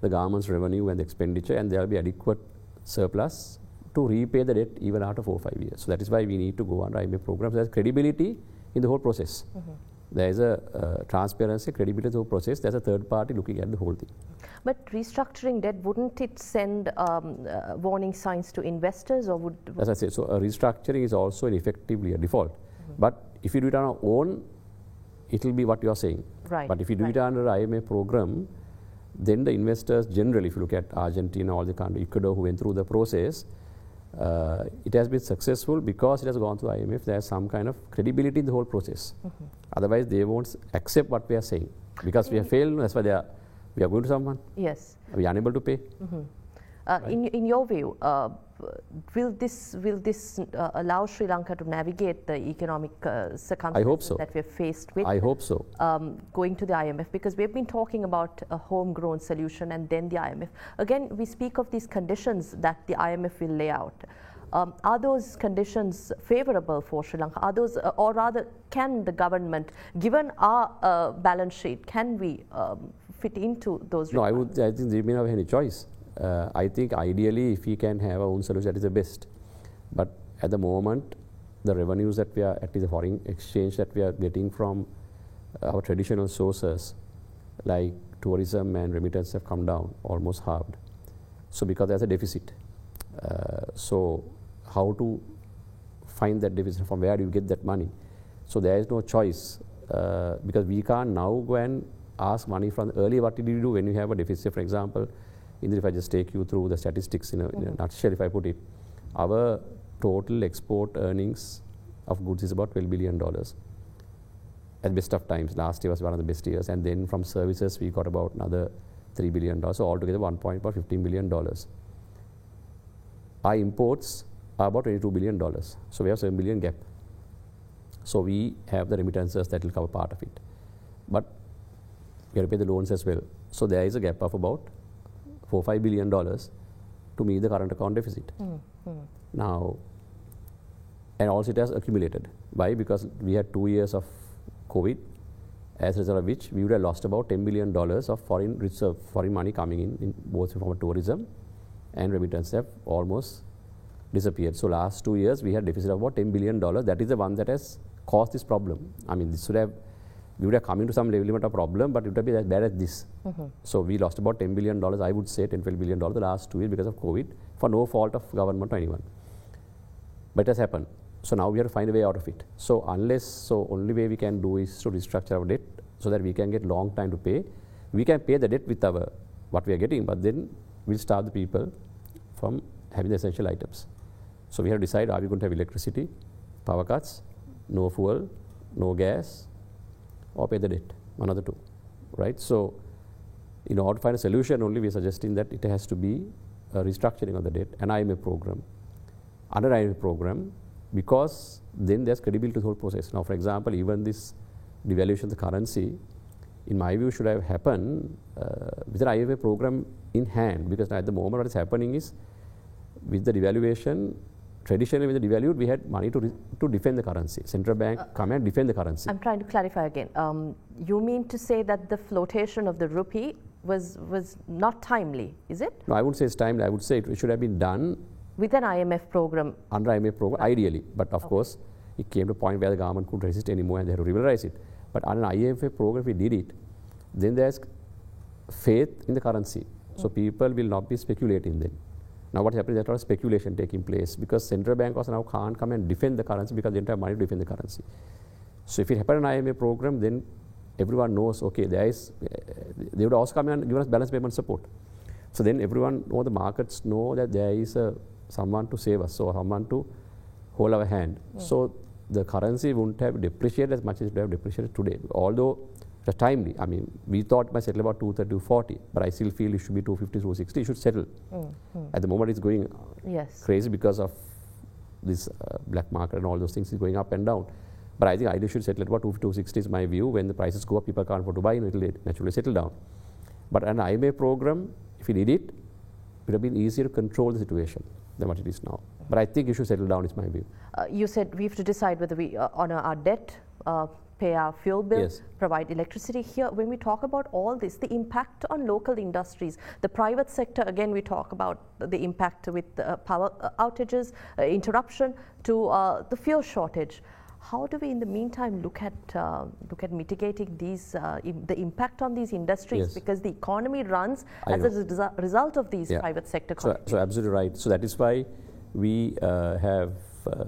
the government's revenue and the expenditure, and there will be adequate surplus to repay the debt even after four or five years. So that is why we need to go under I M F programs. There's credibility in the whole process. Mm-hmm. There is a uh, transparency, credibility in the whole process. There's a third party looking at the whole thing. But restructuring debt, wouldn't it send um, uh, warning signs to investors, or would? As I said, so a restructuring is also an effectively a default. Mm-hmm. But if you do it on our own, it will be what you are saying. Right. But if you do right. it under I M F program, then the investors generally, if you look at Argentina, all the countries, Ecuador, who went through the process, uh, it has been successful because it has gone through I M F. There is some kind of credibility in the whole process. Mm-hmm. Otherwise, they won't accept what we are saying because we have failed. That's why they are. We are going to someone. Yes. Are we unable to pay? Mm-hmm. Uh, right. In in your view, uh, will this will this uh, allow Sri Lanka to navigate the economic uh, circumstances so. that we are faced with? I hope so. Um, going to the I M F, because we have been talking about a homegrown solution and then the I M F. Again, we speak of these conditions that the I M F will lay out. Um, are those conditions favourable for Sri Lanka? Are those, uh, or rather, can the government, given our uh, balance sheet, can we um, fit into those? No, I would. I think they may not have any choice. Uh, I think ideally, if we can have our own solution, that is the best. But at the moment, the revenues that we are, at least the foreign exchange that we are getting from our traditional sources, like tourism and remittance, have come down, almost halved. So because there's a deficit. Uh, so how to find that deficit? From where do you get that money? So there is no choice, uh, because we can't now go and ask money from early. What did you do when you have a deficit, for example? If I just take you through the statistics in a, mm-hmm. in a nutshell, if I put it, our total export earnings of goods is about twelve billion dollars. At best of times, last year was one of the best years, and then from services we got about another three billion dollars, so altogether one point five fifteen billion dollars. Our imports are about twenty-two billion dollars, so we have seven billion dollars gap. So we have the remittances that will cover part of it. But we have to pay the loans as well. So there is a gap of about four to five billion dollars to meet the current account deficit. Mm-hmm. Now, and also it has accumulated. Why? Because we had two years of COVID, as a result of which we would have lost about ten billion dollars of foreign reserve, foreign money coming in, in both from tourism and remittance have almost disappeared. So last two years we had deficit of about ten billion dollars. That is the one that has caused this problem. I mean, this would have, we would have come into some level of problem, but it would have been as bad as this. Mm-hmm. So we lost about ten billion dollars, I would say ten to twelve billion dollars the last two years because of COVID, for no fault of government or anyone. But it has happened. So now we have to find a way out of it. So unless, so only way we can do is to restructure our debt so that we can get long time to pay. We can pay the debt with our, what we are getting, but then we'll starve the people from having the essential items. So we have to decide, are we going to have electricity, power cuts, no fuel, no gas, or pay the debt, one of the two, right? So in order to find a solution only, we are suggesting that it has to be a restructuring of the debt, an I M F program, under I M F program, because then there's credibility to the whole process. Now, for example, even this devaluation of the currency, in my view, should have happened uh, with an I M F program in hand, because at the moment what is happening is with the devaluation, traditionally when they devalued, we had money to, re- to defend the currency. Central bank uh, come and defend the currency. I'm trying to clarify again. Um, you mean to say that the flotation of the rupee was, was not timely, is it? No, I wouldn't say it's timely. I would say it should have been done with an I M F program? Under I M F program, right. Ideally. But of okay. course, it came to a point where the government couldn't resist anymore and they had to liberalize it. But under an I M F program, if we did it, then there's faith in the currency. Mm. So people will not be speculating then. Now what happens is there's a lot of speculation taking place because central bankers now can't come and defend the currency because they don't have money to defend the currency. So if it happened in an I M F program, then everyone knows, okay, there is, uh, they would also come and give us balance payment support. So then everyone, all the markets know that there is a someone to save us, or someone to hold our hand. Yeah. So the currency wouldn't have depreciated as much as it would have depreciated today. Although it was timely, I mean, we thought it might settle about two thirty, two forty, but I still feel it should be two fifty, two sixty, it should settle. Mm-hmm. At the moment it's going yes. crazy because of this uh, black market and all those things is going up and down. But I think ideally should settle at about two fifty, two sixty is my view. When the prices go up, people can't afford to buy, and it will naturally settle down. But an I M F program, if we did it, it would have been easier to control the situation than what it is now. But I think it should settle down, is my view. Uh, you said we have to decide whether we uh, honour our debt, uh, pay our fuel bill, yes. provide electricity here. When we talk about all this, the impact on local industries, the private sector, again, we talk about the impact with uh, power outages, uh, interruption to uh, the fuel shortage. How do we, in the meantime, look at uh, look at mitigating these uh, Im- the impact on these industries? Yes. Because the economy runs I as know. a resu- result of these yeah. private sector companies. So, so absolutely right. So that is why we uh, have uh,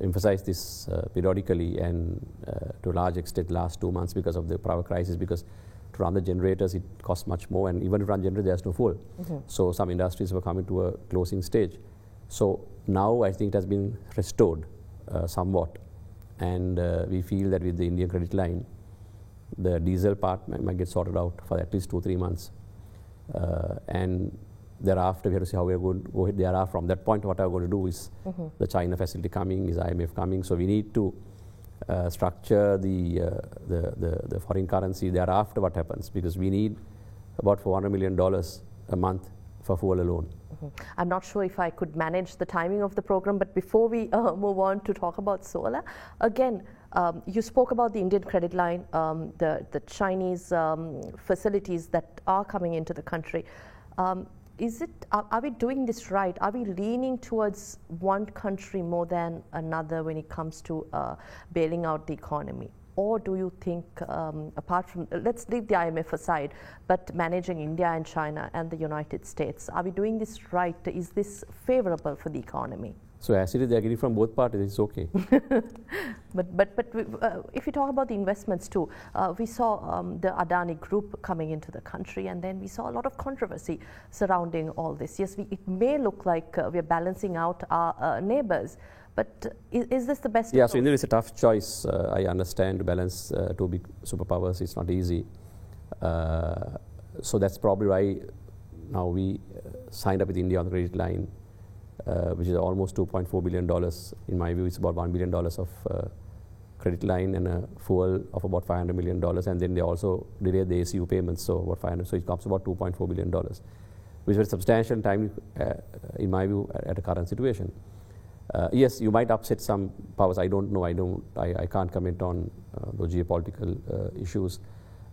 emphasized this uh, periodically and uh, to a large extent last two months because of the power crisis. Because to run the generators, it costs much more, and even to run generators, there's no fuel. Mm-hmm. So some industries were coming to a closing stage. So now I think it has been restored uh, somewhat. And uh, we feel that with the Indian credit line, the diesel part might, might get sorted out for at least two, three months. Uh, and thereafter, we have to see how we are going to go ahead thereafter. From that point, what I am going to do is mm-hmm. the China facility coming, is I M F coming. So we need to uh, structure the, uh, the, the, the foreign currency thereafter what happens, because we need about four hundred million dollars a month for fuel alone. I'm not sure if I could manage the timing of the program, but before we uh, move on to talk about solar, again, um, you spoke about the Indian credit line, um, the, the Chinese um, facilities that are coming into the country. Um, is it? Are, are we doing this right? Are we leaning towards one country more than another when it comes to uh, bailing out the economy? Or do you think, um, apart from, uh, let's leave the I M F aside, but managing India and China and the United States, are we doing this right? Is this favorable for the economy? So as it is, they are getting from both parties, it's okay. but but, but we, uh, if you talk about the investments too, uh, we saw um, the Adani group coming into the country, and then we saw a lot of controversy surrounding all this. Yes, we, it may look like uh, we are balancing out our uh, neighbours, but is, is this the best? Yeah, approach? So India is a tough choice. Uh, I understand to balance uh, two big superpowers, it's not easy. Uh, So that's probably why now we uh, signed up with India on the credit line, uh, which is almost two point four billion dollars. In my view, it's about one billion dollars of uh, credit line and a fuel of about five hundred million dollars. And then they also delayed the A C U payments, so about five hundred. So it comes about two point four billion dollars, which is a substantial time, uh, in my view, at, at the current situation. Uh, yes, you might upset some powers. I don't know. I don't. I, I can't comment on uh, those geopolitical uh, issues.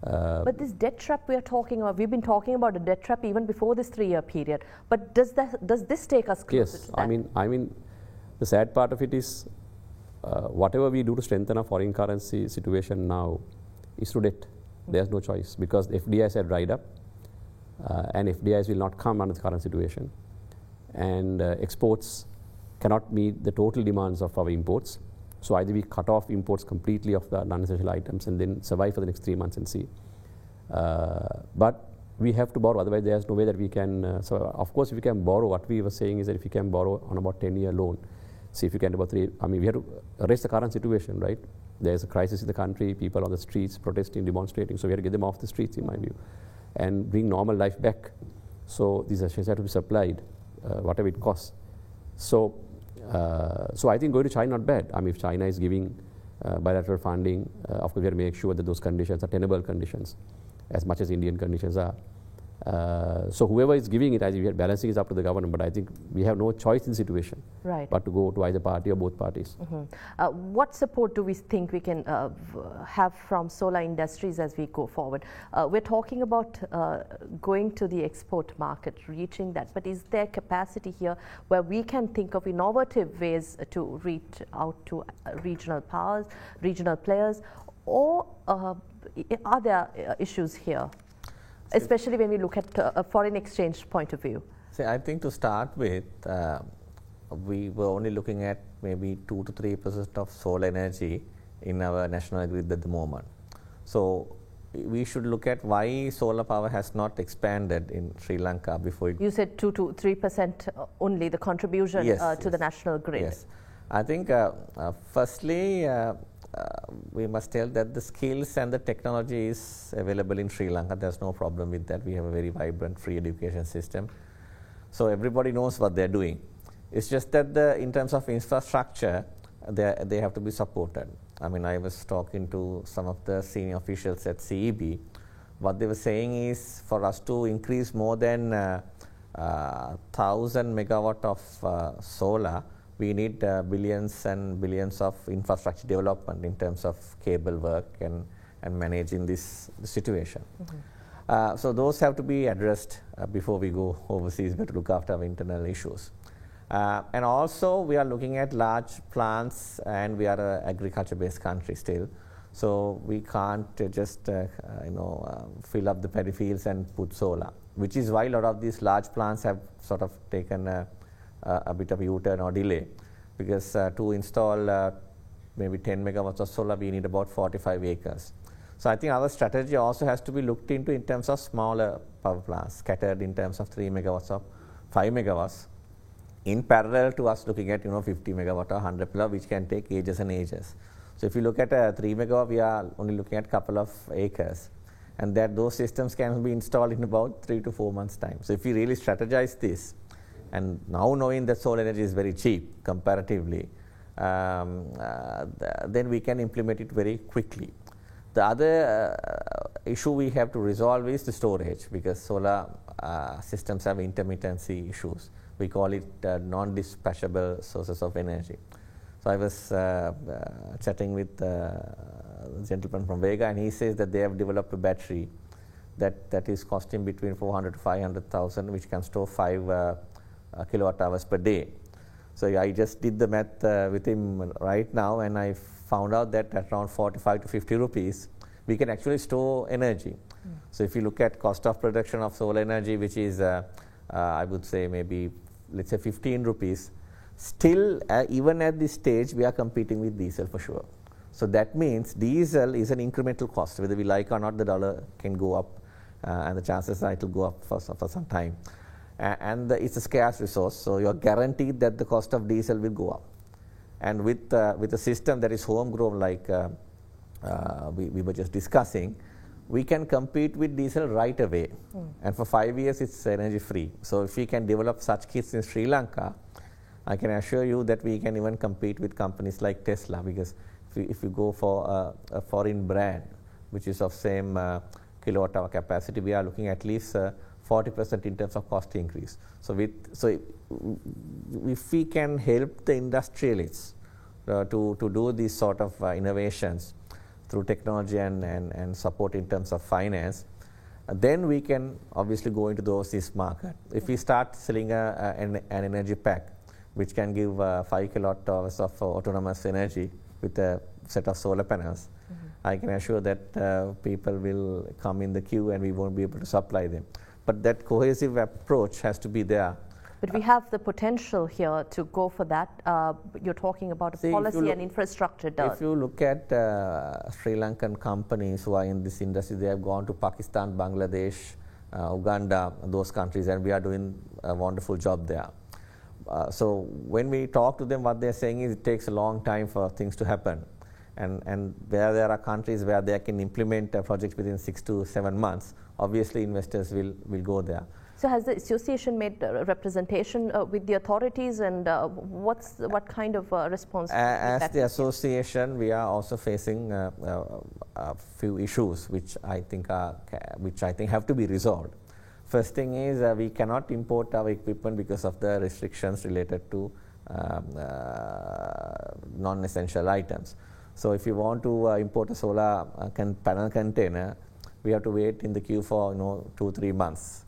Uh, but this debt trap we are talking about, we've been talking about a debt trap even before this three-year period. But does that does this take us closer yes, to that? Yes, I mean, I mean, the sad part of it is, uh, whatever we do to strengthen our foreign currency situation now, is through debt. Mm-hmm. There's no choice because the F D Is have dried up, uh, and F D Is will not come under the current situation, and uh, exports cannot meet the total demands of our imports. So either we cut off imports completely of the non-essential items and then survive for the next three months and see. Uh, but we have to borrow, otherwise there's no way that we can, uh, so of course if we can borrow, what we were saying is that if you can borrow on about ten-year loan, see if you can about three, I mean we have to arrest the current situation, right? There's a crisis in the country, people on the streets protesting, demonstrating, so we have to get them off the streets in my view and bring normal life back. So these assets have to be supplied, uh, whatever it costs. So. Uh, so I think going to China not bad. I mean, if China is giving uh, bilateral funding, uh, of course we have to make sure that those conditions are tenable conditions, as much as Indian conditions are. Uh, so whoever is giving it, I think balancing is up to the government. But I think we have no choice in the situation, right? But to go to either party or both parties. Mm-hmm. Uh, what support do we think we can uh, have from Solar Industries as we go forward? Uh, we're talking about uh, going to the export market, reaching that. But is there capacity here where we can think of innovative ways to reach out to regional powers, regional players, or uh, are there issues here? Especially when we look at uh, a foreign exchange point of view. See, I think to start with, uh, we were only looking at maybe two to three percent of solar energy in our national grid at the moment. So we should look at why solar power has not expanded in Sri Lanka before. It you said two to three percent only the contribution yes, uh, to yes. the national grid. Yes, I think uh, uh, firstly. Uh, Uh, we must tell that the skills and the technology is available in Sri Lanka. There's no problem with that. We have a very vibrant free education system. So everybody knows what they're doing. It's just that the, in terms of infrastructure, they, they have to be supported. I mean, I was talking to some of the senior officials at C E B. What they were saying is for us to increase more than uh, uh, one thousand megawatt of uh, solar, we need uh, billions and billions of infrastructure development in terms of cable work and, and managing this situation. Mm-hmm. Uh, so those have to be addressed uh, before we go overseas. We have to look after our internal issues. Uh, and also we are looking at large plants and we are an agriculture-based country still. So we can't uh, just uh, you know, uh, fill up the paddy fields and put solar, which is why a lot of these large plants have sort of taken a Uh, a bit of U-turn or delay, because uh, to install uh, maybe ten megawatts of solar, we need about forty-five acres. So I think our strategy also has to be looked into in terms of smaller power plants, scattered in terms of three megawatts or five megawatts, in parallel to us looking at, you know, fifty megawatt or one hundred megawatt, which can take ages and ages. So if you look at a three megawatt, we are only looking at a couple of acres, and that those systems can be installed in about three to four months' time. So if we really strategize this, and now knowing that solar energy is very cheap comparatively, um, uh, th- then we can implement it very quickly. The other uh, issue we have to resolve is the storage, because solar uh, systems have intermittency issues. We call it uh, non-dispatchable sources of energy. So I was uh, uh, chatting with uh, a gentleman from Vega, and he says that they have developed a battery that, that is costing between four hundred to five hundred thousand, which can store five uh, Uh, kilowatt hours per day. So I just did the math uh, with him right now, and I found out that at around forty-five to fifty rupees, we can actually store energy. Mm. So if you look at cost of production of solar energy, which is, uh, uh, I would say maybe, let's say fifteen rupees, still uh, even at this stage, we are competing with diesel for sure. So that means diesel is an incremental cost. Whether we like or not, the dollar can go up, uh, and the chances are it will go up for, for some time. And the, it's a scarce resource, so you're guaranteed that the cost of diesel will go up. And with uh, with a system that is homegrown, like uh, uh, we, we were just discussing, we can compete with diesel right away. Mm. And for five years, it's energy free. So if we can develop such kits in Sri Lanka, I can assure you that we can even compete with companies like Tesla, because if you, if you go for uh, a foreign brand, which is of same uh, kilowatt hour capacity, we are looking at least uh, forty percent in terms of cost increase. So, with, so if, if we can help the industrialists uh, to, to do these sort of uh, innovations through technology and, and, and support in terms of finance, uh, then we can obviously go into the overseas market. If we start selling a, a, an, an energy pack, which can give uh, five kilowatt hours of uh, autonomous energy with a set of solar panels, mm-hmm. I can assure that uh, people will come in the queue and we won't be able to supply them. But that cohesive approach has to be there. But uh, we have the potential here to go for that. Uh, you're talking about see, policy look, and infrastructure. Does. If you look at uh, Sri Lankan companies who are in this industry, they have gone to Pakistan, Bangladesh, uh, Uganda, those countries, and we are doing a wonderful job there. Uh, so when we talk to them, what they're saying is it takes a long time for things to happen. And, and where there are countries where they can implement a project within six to seven months, obviously investors will, will go there. So has the association made uh, representation uh, with the authorities, and uh, what's the, what kind of uh, response? Uh, as the association, we are also facing uh, uh, a few issues which I think are which I think have to be resolved. First thing is uh, we cannot import our equipment because of the restrictions related to um, uh, non-essential items. So if you want to uh, import a solar uh, con- panel container, we have to wait in the queue for you know two three months,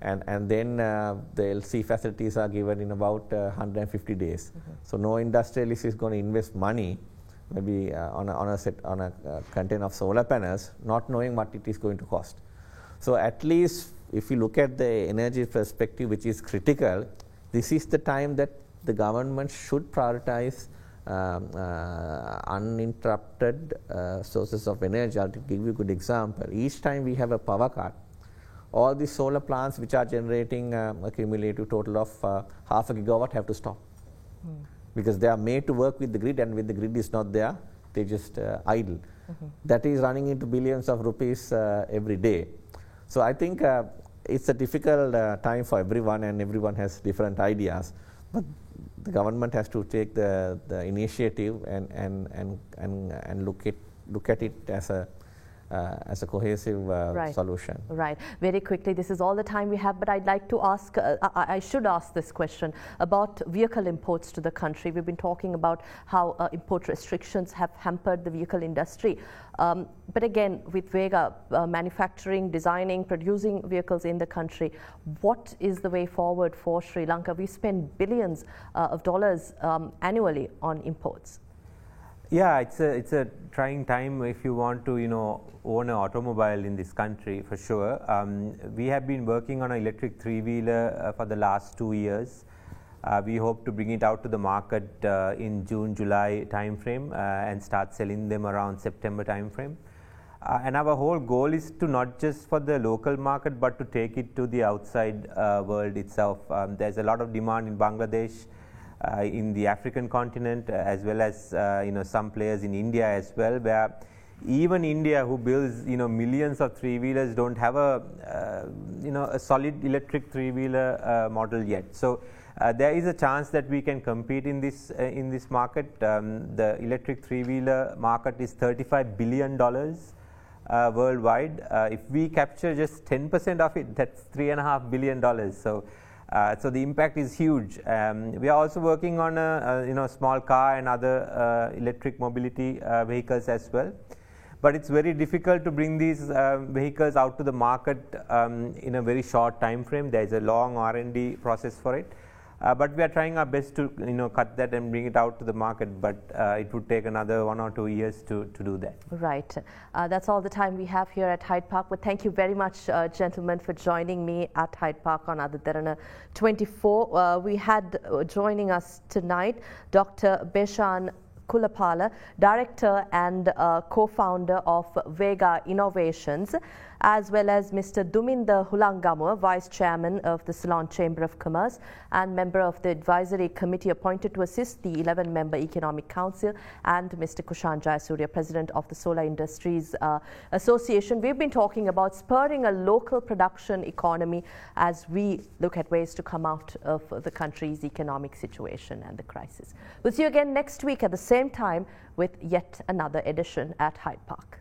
and and then uh, the L C facilities are given in about uh, one hundred fifty days. Mm-hmm. So no industrialist is going to invest money, maybe uh, on a on a set on a uh, container of solar panels, not knowing what it is going to cost. So at least if you look at the energy perspective, which is critical, this is the time that the government should prioritize. Um, uh, uninterrupted uh, sources of energy. I'll give you a good example. Each time we have a power cut, all the solar plants which are generating um, a cumulative total of uh, half a gigawatt have to stop mm. because they are made to work with the grid, and when the grid is not there, they just uh, idle. Mm-hmm. That is running into billions of rupees uh, every day. So I think uh, it's a difficult uh, time for everyone, and everyone has different ideas. But the government has to take the, the initiative and and, and, and and look at look at it as a uh, as a cohesive uh, right. solution. Right. Very quickly, this is all the time we have, but I'd like to ask, uh, I, I should ask this question about vehicle imports to the country. We've been talking about how uh, import restrictions have hampered the vehicle industry. Um, but again, with Vega uh, manufacturing, designing, producing vehicles in the country, what is the way forward for Sri Lanka? We spend billions uh, of dollars um, annually on imports. Yeah, it's a it's a trying time if you want to you know own an automobile in this country, for sure. Um, we have been working on an electric three-wheeler uh, for the last two years. Uh, we hope to bring it out to the market uh, in June, July timeframe, uh, and start selling them around September timeframe. Uh, and our whole goal is to not just for the local market, but to take it to the outside uh, world itself. Um, there's a lot of demand in Bangladesh. Uh, in the African continent, uh, as well as uh, you know some players in India as well, where even India, who builds you know millions of three-wheelers, don't have a uh, you know a solid electric three-wheeler uh, model yet. So uh, there is a chance that we can compete in this uh, in this market. Um, the electric three-wheeler market is thirty-five billion dollars uh, worldwide. Uh, if we capture just ten percent of it, that's three and a half billion dollars. So. Uh, so the impact is huge. Um, we are also working on a, a you know small car and other uh, electric mobility uh, vehicles as well, but it's very difficult to bring these uh, vehicles out to the market um, in a very short time frame. There is a long R and D process for it, uh, but we are trying our best to you know cut that and bring it out to the market. But uh, it would take another one or two years to to do that. Right. Uh, that's all the time we have here at Hyde Park. But thank you very much, uh, gentlemen, for joining me at Hyde Park on Derana twenty-four. Uh, we had uh, joining us tonight Doctor Beshan Gulapalla, Director and uh, Co-Founder of Vega Innovations, as well as Mister Duminda Hulangamu, Vice Chairman of the Ceylon Chamber of Commerce and member of the Advisory Committee appointed to assist the eleven-member Economic Council, and Mister Kushan Jayasuriya, President of the Solar Industries uh, Association. We've been talking about spurring a local production economy as we look at ways to come out of the country's economic situation and the crisis. We'll see you again next week at the same time with yet another edition at Hyde Park.